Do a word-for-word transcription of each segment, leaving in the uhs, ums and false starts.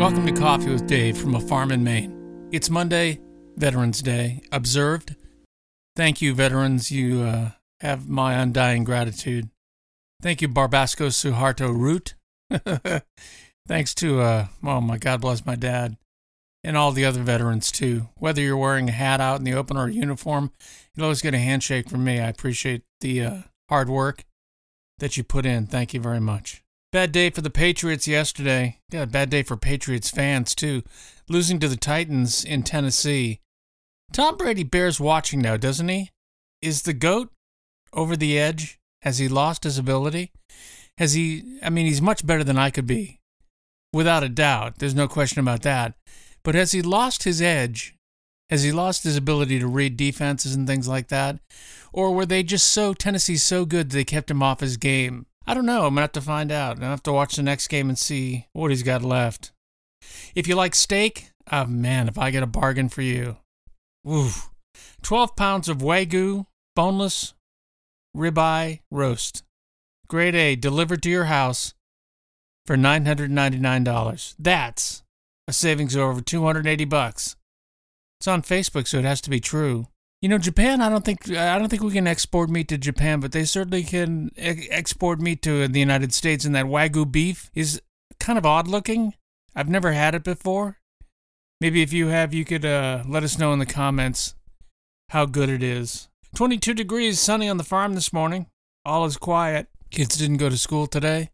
Welcome to Coffee with Dave from a farm in Maine. It's Monday, Veterans Day, observed. Thank you, veterans. You uh, have my undying gratitude. Thank you, Barbasco Suharto Root. Thanks to, uh, oh my God bless my dad, and all the other veterans too. Whether you're wearing a hat out in the open or a uniform, you'll always get a handshake from me. I appreciate the uh, hard work that you put in. Thank you very much. Bad day for the Patriots yesterday. Yeah, bad day for Patriots fans too. Losing to the Titans in Tennessee. Tom Brady bears watching now, doesn't he? Is the GOAT over the edge? Has he lost his ability? Has he, I mean, he's much better than I could be, without a doubt. There's no question about that. But has he lost his edge? Has he lost his ability to read defenses and things like that? Or were they just so, Tennessee's so good, they kept him off his game? I don't know. I'm going to have to find out. I'm going to have to watch the next game and see what he's got left. If you like steak, oh man, if I get a bargain for you. Oof. twelve pounds of Wagyu, boneless, ribeye roast. Grade A, delivered to your house for nine hundred ninety-nine dollars. That's a savings of over two hundred eighty bucks. It's on Facebook, so it has to be true. You know, Japan, I don't think I don't think we can export meat to Japan, but they certainly can e- export meat to the United States, and that Wagyu beef is kind of odd looking. I've never had it before. Maybe if you have, you could uh, let us know in the comments how good it is. twenty-two degrees, sunny on the farm this morning. All is quiet. Kids didn't go to school today.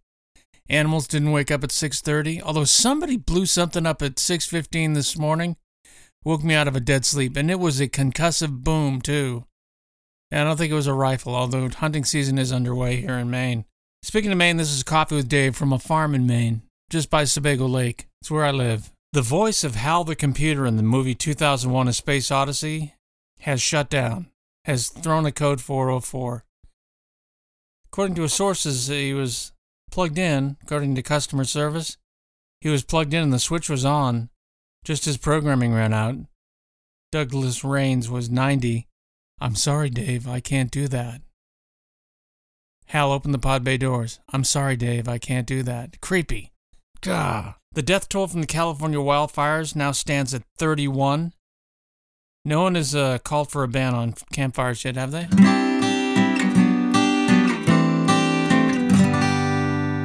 Animals didn't wake up at six thirty, although somebody blew something up at six fifteen this morning, woke me out of a dead sleep, and it was a concussive boom, too. And I don't think it was a rifle, although hunting season is underway here in Maine. Speaking of Maine, this is Coffee with Dave from a farm in Maine, just by Sebago Lake. It's where I live. The voice of Hal the Computer in the movie two thousand one A Space Odyssey has shut down, has thrown a code four oh four. According to his sources, he was plugged in. According to customer service, he was plugged in and the switch was on, just as programming ran out. Douglas Rains was ninety. "I'm sorry, Dave, I can't do that." Hal opened the pod bay doors. "I'm sorry, Dave, I can't do that." Creepy. Gah. The death toll from the California wildfires now stands at thirty-one. No one has uh, called for a ban on campfires yet, have they?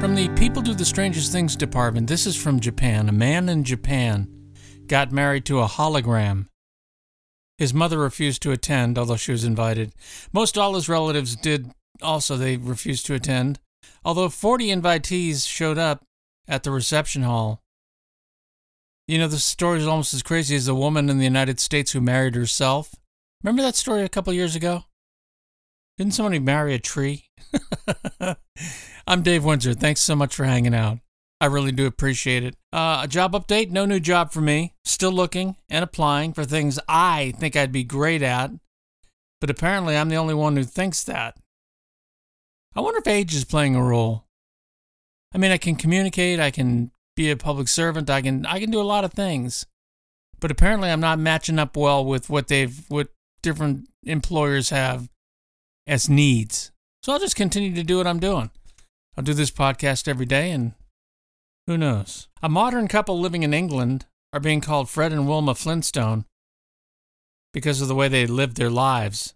From the People Do the Strangest Things department, this is from Japan. A man in Japan got married to a hologram. His mother refused to attend, although she was invited. Most all his relatives did also. They refused to attend, although forty invitees showed up at the reception hall. You know, the story is almost as crazy as the woman in the United States who married herself. Remember that story a couple years ago? Didn't somebody marry a tree? I'm Dave Windsor. Thanks so much for hanging out. I really do appreciate it. Uh, a job update, no new job for me. Still looking and applying for things I think I'd be great at, but apparently I'm the only one who thinks that. I wonder if age is playing a role. I mean, I can communicate, I can be a public servant, I can I can do a lot of things, but apparently I'm not matching up well with what they've what different employers have as needs. So I'll just continue to do what I'm doing. I'll do this podcast every day, and who knows? A modern couple living in England are being called Fred and Wilma Flintstone because of the way they live their lives.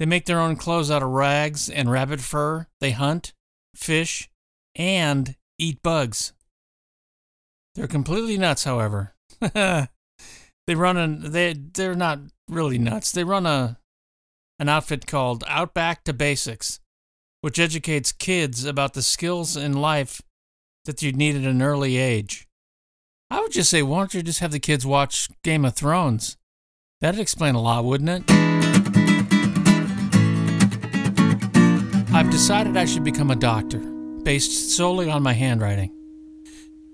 They make their own clothes out of rags and rabbit fur. They hunt, fish, and eat bugs. They're completely nuts, however. They run a, they they're not really nuts. They run a an outfit called Outback to Basics, which educates kids about the skills in life that you'd need at an early age. I would just say, why don't you just have the kids watch Game of Thrones? That'd explain a lot, wouldn't it? I've decided I should become a doctor, based solely on my handwriting.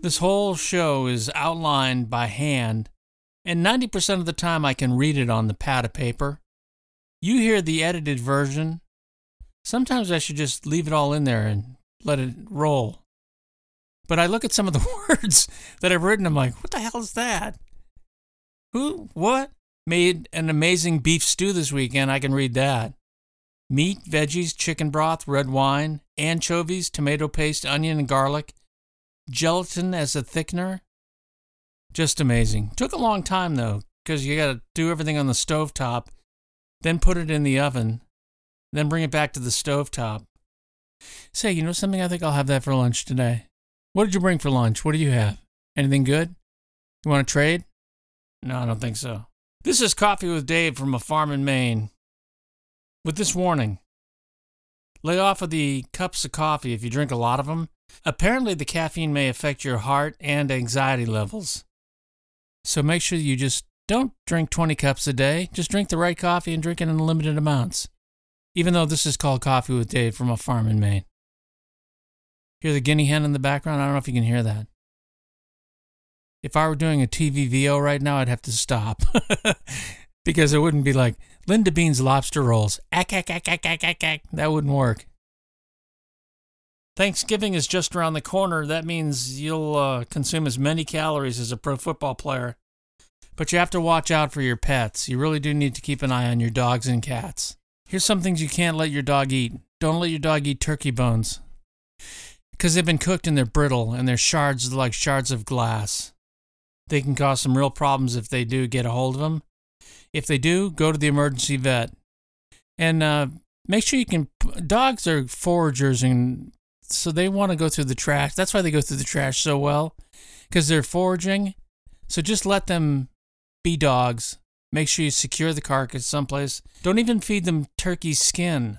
This whole show is outlined by hand, and ninety percent of the time I can read it on the pad of paper. You hear the edited version. Sometimes I should just leave it all in there and let it roll. But I look at some of the words that I've written, I'm like, what the hell is that? Who, what? Made an amazing beef stew this weekend, I can read that. Meat, veggies, chicken broth, red wine, anchovies, tomato paste, onion and garlic, gelatin as a thickener, Just amazing. Took a long time, though, because you got to do everything on the stovetop, then put it in the oven, then bring it back to the stovetop. Say, you know something? I think I'll have that for lunch today. What did you bring for lunch? What do you have? Anything good? You want to trade? No, I don't think so. This is Coffee with Dave from a farm in Maine. With this warning, lay off of the cups of coffee if you drink a lot of them. Apparently, the caffeine may affect your heart and anxiety levels. So make sure you just don't drink twenty cups a day. Just drink the right coffee and drink it in limited amounts. Even though this is called Coffee with Dave from a farm in Maine. Hear the guinea hen in the background? I don't know if you can hear that. If I were doing a T V V O right now, I'd have to stop. Because it wouldn't be like, Linda Bean's lobster rolls. Ack, ack, ack, ack, ack, ack, ack. That wouldn't work. Thanksgiving is just around the corner. That means you'll uh, consume as many calories as a pro football player. But you have to watch out for your pets. You really do need to keep an eye on your dogs and cats. Here's some things you can't let your dog eat. Don't let your dog eat turkey bones. Because they've been cooked and they're brittle and they're shards like shards of glass. They can cause some real problems if they do get a hold of them. If they do, go to the emergency vet. And uh, make sure you can... Dogs are foragers, and so they want to go through the trash. That's why they go through the trash so well, because they're foraging. So just let them be dogs. Make sure you secure the carcass someplace. Don't even feed them turkey skin.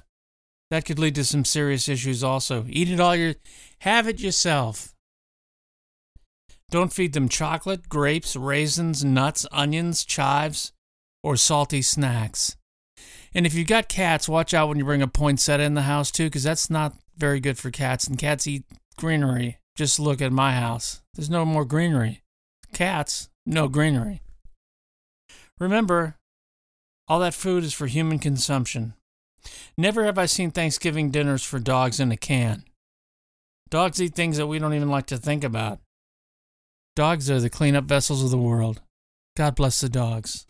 That could lead to some serious issues also. Eat it all your... Have it yourself. Don't feed them chocolate, grapes, raisins, nuts, onions, chives, or salty snacks. And if you've got cats, watch out when you bring a poinsettia in the house too, because that's not very good for cats. And cats eat greenery. Just look at my house. There's no more greenery. Cats, no greenery. Remember, all that food is for human consumption. Never have I seen Thanksgiving dinners for dogs in a can. Dogs eat things that we don't even like to think about. Dogs are the cleanup vessels of the world. God bless the dogs.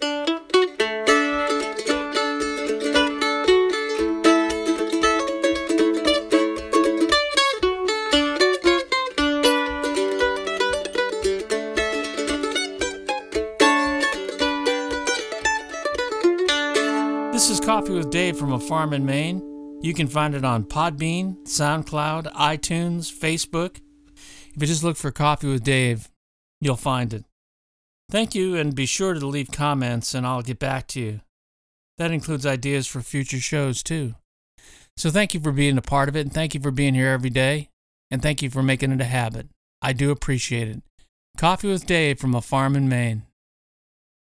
This is Coffee with Dave from a farm in Maine. You can find it on Podbean, SoundCloud, iTunes, Facebook. If you just look for Coffee with Dave, you'll find it. Thank you, and be sure to leave comments, and I'll get back to you. That includes ideas for future shows, too. So thank you for being a part of it, and thank you for being here every day, and thank you for making it a habit. I do appreciate it. Coffee with Dave from a farm in Maine.